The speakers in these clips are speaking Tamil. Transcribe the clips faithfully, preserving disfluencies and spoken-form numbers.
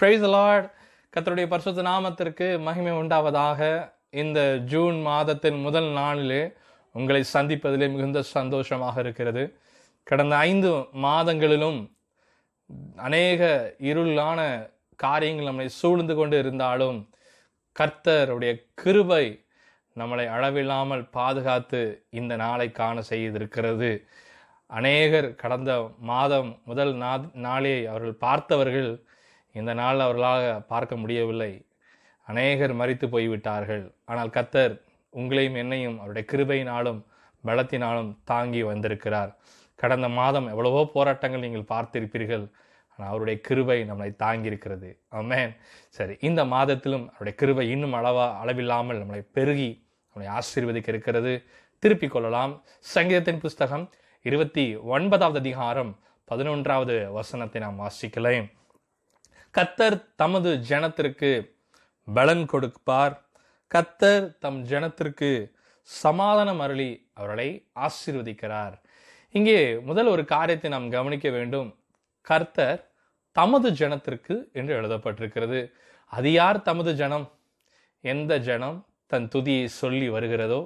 Praise the Lord. கர்த்தருடைய பரிசுத்த நாமத்திற்கு மகிமை உண்டாவதாக. இந்த ஜூன் மாதத்தின் முதல் நாளிலே உங்களை சந்திப்பதிலே மிகுந்த சந்தோஷமாக இருக்கிறது. கடந்த ஐந்து மாதங்களிலும் அநேக இருளான காரியங்கள் நம்மை சூழ்ந்து கொண்டு இருந்தாலும் கர்த்தருடைய கிருபை நம்மளை அளவில்லாமல் பாதுகாத்து இந்த நாளை காண செய்திருக்கிறது. அநேகர் கடந்த மாதம் முதல் நா நாளே அவர்கள் பார்த்தவர்கள் இந்த நாள் அவர்களாக பார்க்க முடியவில்லை. அநேகர் மரித்து போய்விட்டார்கள். ஆனால் கர்த்தர் உங்களையும் என்னையும் அவருடைய கிருபையினாலும் பலத்தினாலும் தாங்கி வந்திருக்கிறார். கடந்த மாதம் எவ்வளவோ போராட்டங்கள் நீங்கள் பார்த்திருப்பீர்கள். ஆனால் அவருடைய கிருபை நம்மளை தாங்கியிருக்கிறது. ஆமென். சரி, இந்த மாதத்திலும் அவருடைய கிருபை இன்னும் அளவா அளவில்லாமல் நம்மளை பெருகி நம்மளை ஆசீர்வதிக்க இருக்கிறது. திருப்பிக் கொள்ளலாம். சங்கீதத்தின் புஸ்தகம் இருபத்தி ஒன்பதாவது அதிகாரம் பதினொன்றாவது வசனத்தை நாம் வாசிக்கலாம். கர்த்தர் தமது ஜனத்திற்கு பலன் கொடுப்பார், கர்த்தர் தம் ஜனத்திற்கு சமாதானம் அருளி அவர்களை ஆசீர்வதிக்கிறார். இங்கே முதல் ஒரு காரியத்தை நாம் கவனிக்க வேண்டும். கர்த்தர் தமது ஜனத்திற்கு என்று எழுதப்பட்டிருக்கிறது. அது யார் தமது ஜனம்? எந்த ஜனம் தன் துதியை சொல்லி வருகிறதோ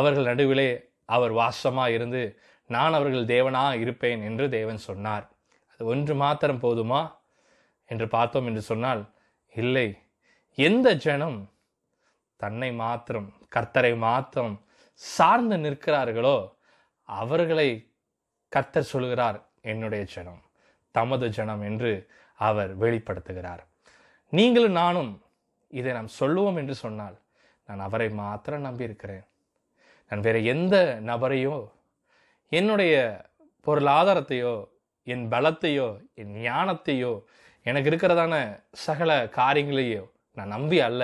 அவர்கள் நடுவிலே அவர் வாசமாக இருந்து நான் அவர்கள் தேவனாக இருப்பேன் என்று தேவன் சொன்னார். அது ஒன்று மாத்திரம் போதுமா என்று பார்த்தோம் என்று சொன்னால் இல்லை. எந்த ஜனம் தன்னை மாத்திரம் கர்த்தரை மாத்திரம் சார்ந்து நிற்கிறார்களோ அவர்களை கர்த்தர் சொல்கிறார் என்னுடைய ஜனம், தமது ஜனம் என்று அவர் வெளிப்படுத்துகிறார். நீங்களும் நானும் இதை நாம் சொல்லுவோம் என்று சொன்னால் நான் அவரை மாத்திரம் நம்பியிருக்கிறேன், நான் வேற எந்த நபரையோ என்னுடைய பொருளாதாரத்தையோ என் பலத்தையோ என் ஞானத்தையோ எனக்கு இருக்கிறதான சகல காரியங்களையோ நான் நம்பி அல்ல.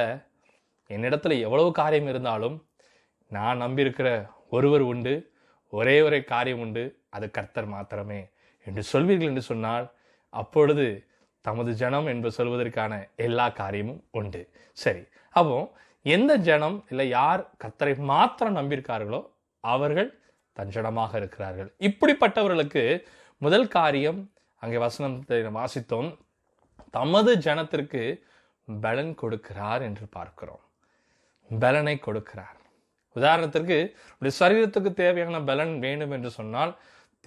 என்னிடத்துல எவ்வளவு காரியம் இருந்தாலும் நான் நம்பியிருக்கிற ஒருவர் உண்டு, ஒரே ஒரே காரியம் உண்டு, அது கர்த்தர் மாத்திரமே என்று சொல்வீர்கள் என்று சொன்னால் அப்பொழுது தமது ஜனம் என்று சொல்வதற்கான எல்லா காரியமும் உண்டு. சரி, அப்போ எந்த ஜனம் இல்லை யார் கர்த்தரை மாத்திரம் நம்பியிருக்கார்களோ அவர்கள் தஞ்சனமாக இருக்கிறார்கள். இப்படிப்பட்டவர்களுக்கு முதல் காரியம் அங்கே வசனத்தை வாசித்தோம், தமது ஜனத்திற்கு பலன் கொடுக்கிறார் என்று பார்க்கிறோம். பலனை கொடுக்கிறார். உதாரணத்திற்கு ஒரு சரீரத்துக்கு தேவையான பலன் வேண்டும் என்று சொன்னால்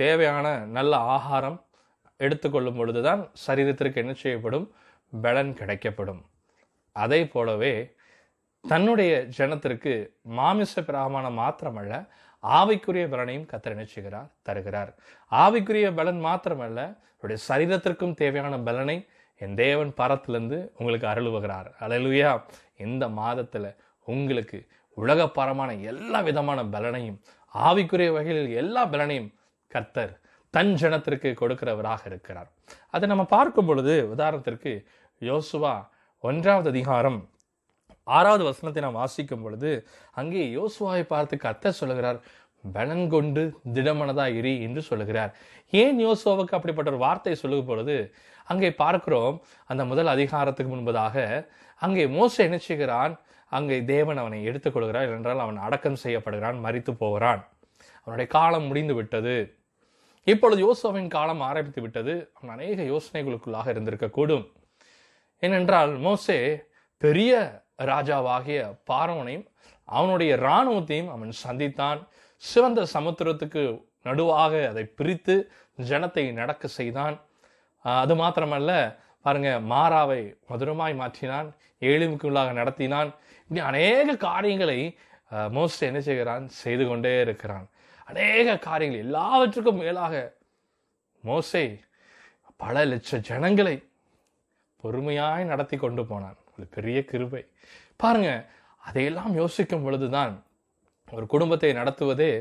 தேவையான நல்ல ஆகாரம் எடுத்துக்கொள்ளும் பொழுதுதான் சரீரத்திற்கு என்ன செய்யப்படும், பலன் கிடைக்கப்படும். அதே போலவே தன்னுடைய ஜனத்திற்கு மாமிச பிராமணம் மாத்திரமல்ல ஆவிக்குரிய பலனையும் கர்த்தர் என்ன செய்கிறார், தருகிறார். ஆவிக்குரிய பலன் மாத்திரமல்ல அவருடைய சரீரத்திற்கும் தேவையான பலனை என் தேவன் பரத்திலிருந்து உங்களுக்கு அருளுவகிறார். அல்லேலூயா. இந்த மாதத்தில் உங்களுக்கு உலகப்பரமான எல்லா விதமான பலனையும் ஆவிக்குரிய வகையில் எல்லா பலனையும் கர்த்தர் தன் ஜனத்திற்கு கொடுக்கிறவராக இருக்கிறார். அதை நம்ம பார்க்கும் பொழுது உதாரணத்திற்கு யோசுவா ஒன்றாவது அதிகாரம் ஆறாவது வசனத்தை நாம் வாசிக்கும் பொழுது அங்கே யோசுவாவை பார்த்து கர்த்தர் சொல்லுகிறார், பலன் கொண்டு திடமனதாக இரு என்று சொல்லுகிறார். ஏன் யோசுவாவுக்கு அப்படிப்பட்ட ஒரு வார்த்தை சொல்லும் பொழுது அங்கே பார்க்கிறோம். அந்த முதல் அதிகாரத்துக்கு முன்பதாக அங்கே மோசே என்ன செய்கிறான், அங்கே தேவன் அவனை எடுத்துக்கொள்கிறார். என்றால் அவன் அடக்கம் செய்யப்படுகிறான், மரித்து போகிறான், அவனுடைய காலம் முடிந்து விட்டது. இப்பொழுது யோசுவாவின் காலம் ஆரம்பித்து விட்டது. அவன் அநேக யோசனைகளுக்குள்ளாக இருந்திருக்கக்கூடும். ஏனென்றால் மோசே பெரிய ராஜாவாகிய பார்வோனையும் அவனுடைய இராணுவத்தையும் அவன் சந்தித்தான். சிவந்த சமுத்திரத்துக்கு நடுவாக அதை பிரித்து ஜனத்தை நடக்க செய்தான். அது மாத்திரமல்ல, பாருங்க, மாறாவை மதுரமாய் மாற்றினான், ஏழிமுக்குள்ளாக நடத்தினான். இப்படி அநேக காரியங்களை மோஸ்ட் என்ன செய்கிறான், செய்து கொண்டே இருக்கிறான். அநேக காரியங்கள் எல்லாவற்றுக்கும் மேலாக மோசே பல லட்ச ஜனங்களை பொறுமையாய் நடத்தி கொண்டு போனான். ஒரு பெரிய கிருபை. பாருங்க, அதையெல்லாம் யோசிக்கும் பொழுதுதான் ஒரு குடும்பத்தை நடத்துவதே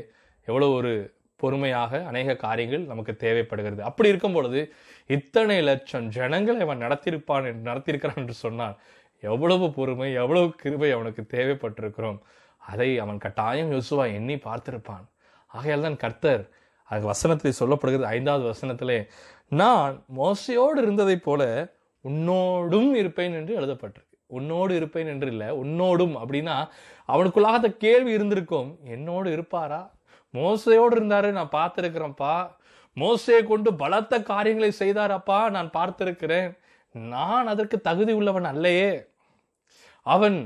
எவ்வளோ ஒரு பொறுமையாக அநேக காரியங்கள் நமக்கு தேவைப்படுகிறது. அப்படி இருக்கும் பொழுது இத்தனை லட்சம் ஜனங்களை அவன் நடத்தியிருப்பான் என்று நடத்தியிருக்கிறான் என்று சொன்னால் எவ்வளவு பொறுமை எவ்வளவு கிருபை அவனுக்கு தேவைப்பட்டிருக்கிறோம். அதை அவன் கட்டாயம் யோசுவா எண்ணி பார்த்திருப்பான். ஆகையால் தான் கர்த்தர் அது வசனத்தில் சொல்லப்படுகிறது. ஐந்தாவது வசனத்திலே நான் மோசையோடு இருந்ததை போல உன்னோடும் இருப்பேன் என்று எழுதப்பட்டிருக்கு. உன்னோடு இருப்பேன் என்று இல்லை, உன்னோடும் அப்படின்னா அவனுக்குள்ளாக அந்த கேள்வி இருந்திருக்கும், என்னோடு இருப்பாரா? மோசையோடு இருந்தாரு, நான் பார்த்துருக்கிறேன்ப்பா, மோசையை கொண்டு பலத்த காரியங்களை செய்தாரப்பா, நான் பார்த்திருக்கிறேன். நான் அதற்கு தகுதி உள்ளவன் அல்லையே. அவன்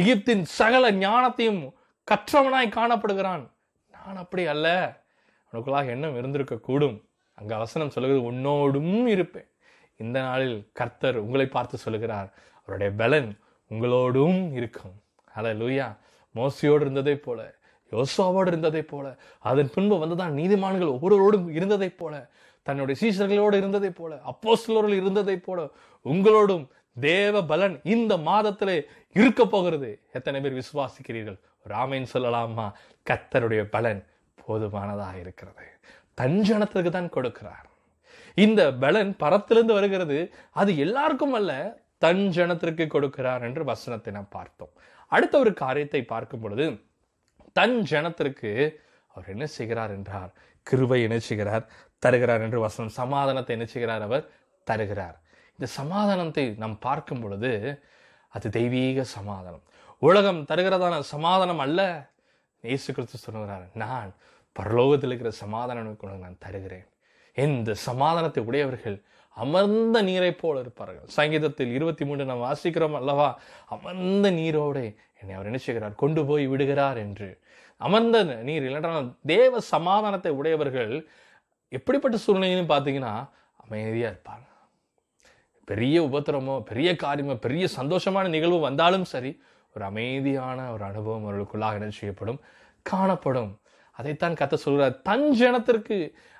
எகிப்தின் சகல ஞானத்தையும் கற்றவனாய் காணப்படுகிறான், நான் அப்படி அல்ல. அவனுக்குள்ளாக எண்ணம் இருந்திருக்க கூடும். அங்கு வசனம் சொல்லுகிறது, உன்னோடும் இருப்பேன். இந்த நாளில் கர்த்தர் உங்களை பார்த்து சொல்லுகிறார், அவருடைய பலன் உங்களோடும் இருக்கும். அல்லேலூயா. மோசேயோடு இருந்ததை போல, யோசுவாவோடு இருந்ததை போல, அதன் பின்பு வந்துதான் நீதிமான்கள் ஒவ்வொருவரோடும் இருந்ததை போல, தன்னுடைய சீஷர்களோடு இருந்ததை போல, அப்போஸ்தலரோடு இருந்ததை போல, உங்களோடும் தேவ பலன் இந்த மாதத்திலே இருக்க போகிறது. எத்தனை பேர் விசுவாசிக்கிறீர்கள்? ராமேன் சொல்லலாமா? கர்த்தருடைய பலன் போதுமானதாக இருக்கிறது. தஞ்சனத்திற்கு தான் கொடுக்கிறார். இந்த பலன் பரத்திலிருந்து வருகிறது, அது எல்லாருக்கும் அல்ல, தன் ஜனத்திற்கு கொடுக்கிறார் என்று வசனத்தை நாம் பார்த்தோம். அடுத்த ஒரு காரியத்தை பார்க்கும் பொழுது, தன் ஜனத்திற்கு அவர் என்ன செய்கிறார் என்றார், கிருபை என்ன செய்கிறார், தருகிறார் என்று வசனம். சமாதானத்தை என்ன செய்கிறார், அவர் தருகிறார். இந்த சமாதானத்தை நாம் பார்க்கும் பொழுது அது தெய்வீக சமாதானம், உலகம் தருகிறதான சமாதானம் அல்ல. இயேசு கிறிஸ்து சொல்லுகிறார், நான் பரலோகத்தில் இருக்கிற சமாதானம் நான் தருகிறேன். இந்த சமாதானத்தை உடையவர்கள் அமர்ந்த நீரை போல இருப்பார்கள். சங்கீதத்தில் இருபத்தி மூன்று நாம் வாசிக்கிறோம் அல்லவா, அமர்ந்த நீரோடு என்னை அவர் என்ன செய்கிறார், கொண்டு போய் விடுகிறார் என்று. அமர்ந்த நீர் இல்லைன்றால் தேவ சமாதானத்தை உடையவர்கள் எப்படிப்பட்ட சூழ்நிலைன்னு பார்த்தீங்கன்னா அமைதியாக இருப்பாங்க. பெரிய உபத்திரமோ பெரிய காரியமோ பெரிய சந்தோஷமான நிகழ்வு வந்தாலும் சரி, ஒரு அமைதியான ஒரு அனுபவம் அவர்களுக்குள்ளாக என்ன செய்யப்படும், காணப்படும். அதைத்தான் கர்த்தர் சொல்கிறார், தன் ஜனத்திற்கு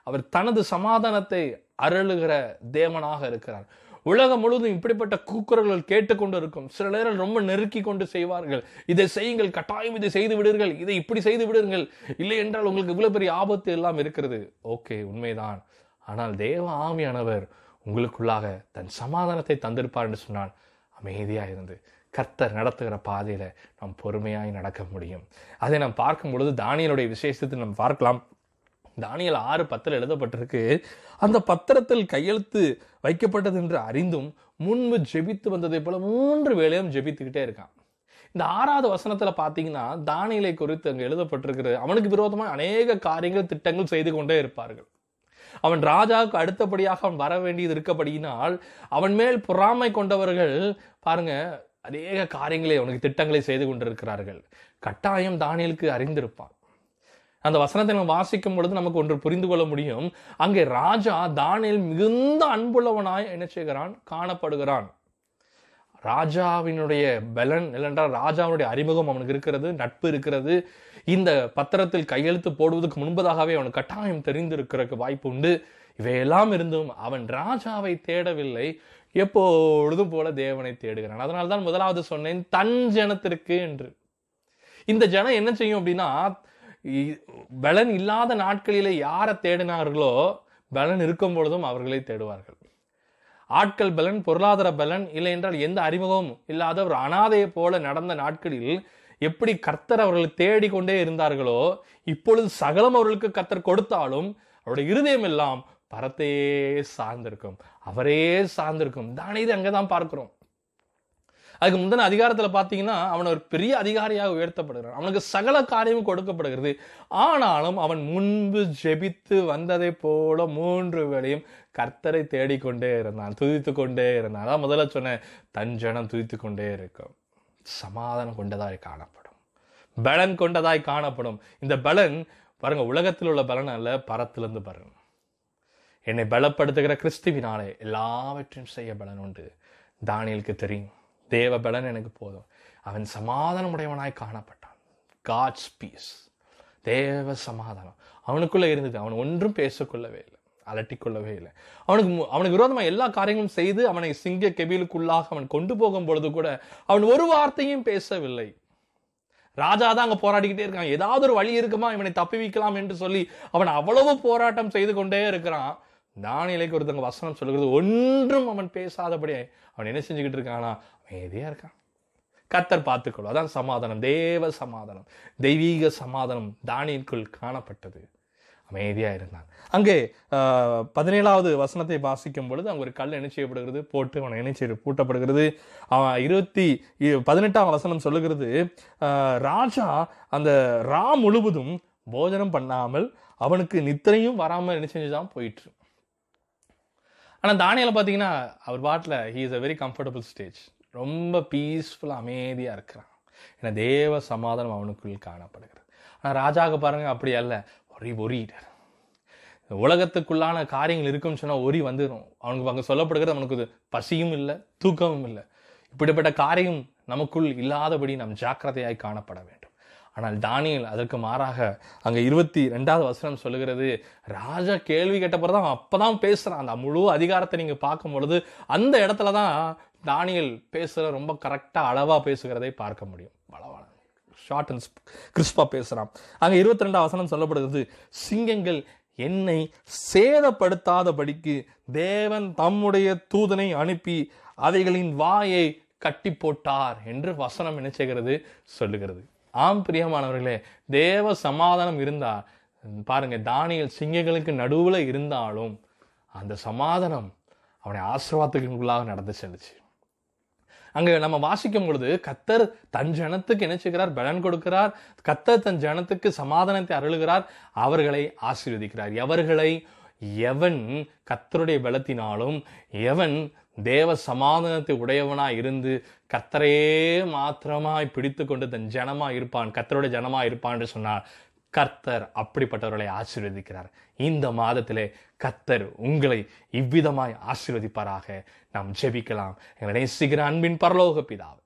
அவர் தனது சமாதானத்தை அருளுகிற தேவனாக இருக்கிறார். உலகம் முழுவதும் இப்படிப்பட்ட கூக்குரல்கள் கேட்டுக்கொண்டு இருக்கும். சில நேரம் ரொம்ப நெருக்கி கொண்டு செய்வார்கள், இதை செய்யுங்கள், கட்டாயம் இதை செய்து விடுங்கள், இதை இப்படி செய்து விடுங்கள், இல்லை என்றால் உங்களுக்கு இவ்வளவு பெரிய ஆபத்து எல்லாம் இருக்கிறது. ஓகே, உண்மைதான். ஆனால் தேவ ஆவியானவர் உங்களுக்குள்ளாக தன் சமாதானத்தை தந்திருப்பார் என்று சொன்னால் அமைதியாக இருந்து கர்த்தர் நடத்துகிற பாதையில் நாம் பொறுமையாய் நடக்க முடியும். அதை நாம் பார்க்கும் பொழுது தானியேலுடைய விசேஷத்தை நாம் பார்க்கலாம். தானியேல் ஆறு பத்தில் எழுதப்பட்டிருக்கு, அந்த பத்திரத்தில் கையெழுத்து வைக்கப்பட்டது என்று அறிந்தும் முன்பு ஜெபித்து வந்ததை போல மூன்று வேளையும் ஜெபித்துக்கிட்டே இருக்கான். இந்த ஆறாவது வசனத்தில் பார்த்தீங்கன்னா தானியேலை குறித்து அங்கே எழுதப்பட்டிருக்கிற அவனுக்கு விரோதமாக அநேக காரியங்கள் திட்டங்கள் செய்து கொண்டே இருப்பார்கள். அவன் ராஜாவுக்கு அடுத்தபடியாக அவன் வர வேண்டியது இருக்கப்படியினால் அவன் மேல் பொறாமை கொண்டவர்கள் பாருங்க அநேக காரியங்களை அவனுக்கு திட்டங்களை செய்து கொண்டிருக்கிறார்கள். கட்டாயம் தானியேலுக்கு அறிந்திருப்பான். அந்த வசனத்தை நம்ம வாசிக்கும் பொழுது நமக்கு ஒன்று புரிந்து கொள்ள முடியும். அங்கே ராஜா தானியேல் மிகுந்த அன்புள்ளவனாய் என்ன செய்கிறான், காணப்படுகிறான். ராஜாவினுடைய பலன் இல்லைன்றால் ராஜாவுடைய அறிமுகம் அவனுக்கு இருக்கிறது, நட்பு இருக்கிறது. இந்த பத்திரத்தில் கையெழுத்து போடுவதற்கு முன்பதாகவே அவனுக்கு கட்டாயம் தெரிந்திருக்கிறதுக்கு வாய்ப்பு உண்டு. இவையெல்லாம் இருந்தும் அவன் ராஜாவை தேடவில்லை, எப்பொழுதும் போல தேவனை தேடுகிறான். அதனால தான் முதலாவது சொன்னேன், தன் ஜனத்திற்கு என்று. இந்த ஜனம் என்ன செய்யும் அப்படின்னா, பலன் இல்லாத நாட்களிலே யாரை தேடினார்களோ பலன் இருக்கும் பொழுதும் அவர்களை தேடுவார்கள். ஆட்கள் பலன், பொருளாதார பலன், இல்லை என்றால் எந்த அறிமுகமும் இல்லாத ஒரு அனாதையை போல நடந்த நாட்களில் எப்படி கர்த்தர் அவர்களை தேடிக்கொண்டே இருந்தார்களோ, இப்பொழுது சகலம் அவர்களுக்கு கர்த்தர் கொடுத்தாலும் அவருடைய இருதயம் எல்லாம் பரத்தையே சார்ந்திருக்கும், அவரே சார்ந்திருக்கும். தானியேலை அங்கதான் பார்க்கிறோம். அதுக்கு முந்தின அதிகாரத்தில் பார்த்தீங்கன்னா அவன் ஒரு பெரிய அதிகாரியாக உயர்த்தப்படுகிறான், அவனுக்கு சகல காரியமும் கொடுக்கப்படுகிறது. ஆனாலும் அவன் முன்பு ஜெபித்து வந்ததை போல மூன்று வேளையும் கர்த்தரை தேடிக்கொண்டே இருந்தான், துதித்து கொண்டே இருந்தான். அதான் முதல்ல சொன்ன, தன் ஜனம் துதித்து கொண்டே இருக்கும், சமாதானம் கொண்டதாய் காணப்படும், பலன் கொண்டதாய் காணப்படும். இந்த பலன் பாருங்க உலகத்தில் உள்ள பலன் அல்ல, பரத்திலிருந்து பலன். என்னை பலப்படுத்துகிற கிறிஸ்துவினாலே எல்லாவற்றையும் செய்ய பலன் உண்டு. தானியேலுக்கு தெரியும், தேவ பலன் எனக்கு போதும். அவன் சமாதானம் உடையவனாய் காணப்பட்டான். காட்ஸ் பீஸ், தேவ சமாதானம் அவனுக்குள்ளே இருந்தது. அவன் ஒன்றும் பேசக்கொள்ளவே இல்லை, அலட்டிக்கொள்ளவே இல்லை. அவனுக்கு அவனுக்கு விரோதமாக எல்லா காரியங்களும் செய்து அவனை சிங்க கெபிலுக்குள்ளாக அவன் கொண்டு போகும் பொழுது கூட அவன் ஒரு வார்த்தையும் பேசவில்லை. ராஜா தான் அங்கே போராடிக்கிட்டே இருக்கான், ஏதாவது ஒரு வழி இருக்குமா இவனை தப்பி வைக்கலாம் என்று சொல்லி அவன் அவ்வளவு போராட்டம் செய்து கொண்டே இருக்கிறான். தானியேலுக்கு ஒருத்தங்க வசனம் சொல்லுகிறது, ஒன்றும் அவன் பேசாதபடியே அவன் என்ன செஞ்சுக்கிட்டு இருக்கானா, அமைதியாக இருக்கான். கர்த்தர் பார்த்துக்கொள்ளும். அதான் சமாதானம், தேவ சமாதானம், தெய்வீக சமாதானம் தானியேலுக்குள் காணப்பட்டது. அமைதியாக இருந்தான். அங்கே பதினேழாவது வசனத்தை வாசிக்கும் பொழுது அங்கே ஒரு கல் என்ன செய்யப்படுகிறது, போட்டு அவனை என்ன செய்ய பூட்டப்படுகிறது. அவன் இருபத்தி பதினெட்டாம் வசனம் சொல்லுகிறது, ராஜா அந்த ரா முழுவதும் போஜனம் பண்ணாமல் அவனுக்கு நித்திரையும் வராமல் என்ன செஞ்சுதான் போயிட்டு. ஆனால் தானியேல் பார்த்தீங்கன்னா அவர் பாட்டில் he is a very comfortable stage, ரொம்ப பீஸ்ஃபுல்லாக அமைதியாக இருக்கிறான். ஏன்னா தேவ சமாதானம் அவனுக்குள் காணப்படுகிறது. ஆனால் ராஜாவுக்கு பாருங்கள் அப்படி அல்ல, ஒரி ஒரியிட்டார். உலகத்துக்குள்ளான காரியங்கள் இருக்குன்னு சொன்னால் ஒரி வந்துடும். அவனுக்கு அங்கே சொல்லப்படுகிறது அவனுக்கு பசியும் இல்லை, தூக்கமும் இல்லை. இப்படிப்பட்ட காரியம் நமக்குள் இல்லாதபடி நாம் ஜாக்கிரதையாய் காணப்பட வேண்டும். ஆனால் தானியேல் அதற்கு மாறாக அங்கே இருபத்தி ரெண்டாவது வசனம் சொல்லுகிறது, ராஜா கேள்வி கேட்டப்பறம் தான் அப்போ தான் பேசுகிறான். அந்த முழு அதிகாரத்தை நீங்கள் பார்க்கும் பொழுது அந்த இடத்துல தான் தானியேல் பேசுகிற ரொம்ப கரெக்டாக அளவாக பேசுகிறதை பார்க்க முடியும். அளவான ஷார்ட் அண்ட் கிறிஸ்பாக பேசுகிறான். அங்கே இருபத்தி ரெண்டாவது வசனம் சொல்லப்படுகிறது, சிங்கங்கள் என்னை சேதப்படுத்தாதபடிக்கு தேவன் தம்முடைய தூதனை அனுப்பி அவைகளின் வாயை கட்டி போட்டார் என்று வசனம் நினைச்சுகிறது சொல்லுகிறது. ஆம் பிரியமானவர்களே, தேவ சமாதானம் இருந்தால் பாருங்கள், தானியேல் சிங்கங்களுக்கு நடுவில் இருந்தாலும் அந்த சமாதானம் அவனை ஆசீர்வாதத்துக்குள்ளாக நடந்து செல்லுச்சு. அங்கே நம்ம வாசிக்கும் பொழுது கர்த்தர் தன் ஜனத்துக்கு நினைச்சுக்கிறார், பலன் கொடுக்கிறார். கர்த்தர் தன் ஜனத்துக்கு சமாதானத்தை அருளுகிறார், அவர்களை ஆசீர்வதிக்கிறார். எவர்களை? எவன் கர்த்தருடைய பலத்தினாலும் எவன் தேவ சமாதானத்தை உடையவனாய் இருந்து கர்த்தரையே மாத்திரமாய் பிடித்து கொண்டு தன் ஜனமாக இருப்பான், கர்த்தருடைய ஜனமாக இருப்பான் என்று சொன்னார். கர்த்தர் அப்படிப்பட்டவர்களை ஆசீர்வதிக்கிறார். இந்த மாதத்திலே கர்த்தர் உங்களை இவ்விதமாய் ஆசீர்வதிப்பாராக. நாம் ஜெபிக்கலாம். எங்களை நேசிக்கிற அன்பின் பரலோக பிதாவே,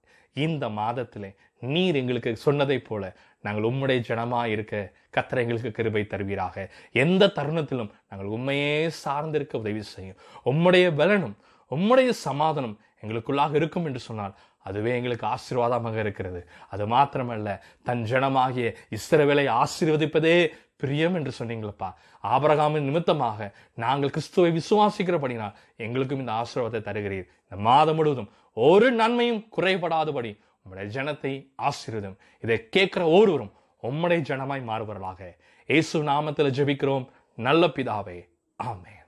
இந்த மாதத்திலே நீர் எங்களுக்கு சொன்னதை போல நாங்கள் உம்முடைய ஜனமாக இருக்க கர்த்தர் எங்களுக்கு கிருபை தருவீராக. எந்த தருணத்திலும் நாங்கள் உண்மையே சார்ந்திருக்க உதவி செய்யும். உம்முடைய பலனும் உம்முடைய சமாதானம் எங்களுக்குள்ளாக இருக்கும் என்று சொன்னால் அதுவே எங்களுக்கு ஆசீர்வாதமாக இருக்கிறது. அது மாத்திரமல்ல, தன் ஜனமாகிய இஸ்ரவேலை ஆசீர்வதிப்பதே பிரியம் என்று சொன்னீங்களப்பா. ஆபிரகாமின் நிமித்தமாக நாங்கள் கிறிஸ்துவை விசுவாசிக்கிறபடினால் எங்களுக்கும் இந்த ஆசீர்வாதத்தை தருகிறீர். இந்த மாதம் முழுவதும் ஒரு நன்மையும் குறைபடாதபடி உம்முடைய ஜனத்தை ஆசீர்வதும். இதை கேட்கிற ஒவ்வொருவரும் உம்முடைய ஜனமாய் மாறுபவர்களாக இயேசு நாமத்தில் ஜெபிக்கிறோம் நல்ல பிதாவே, ஆமென்.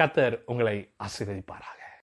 கர்த்தர் உங்களை ஆசீர்வதிப்பாராக.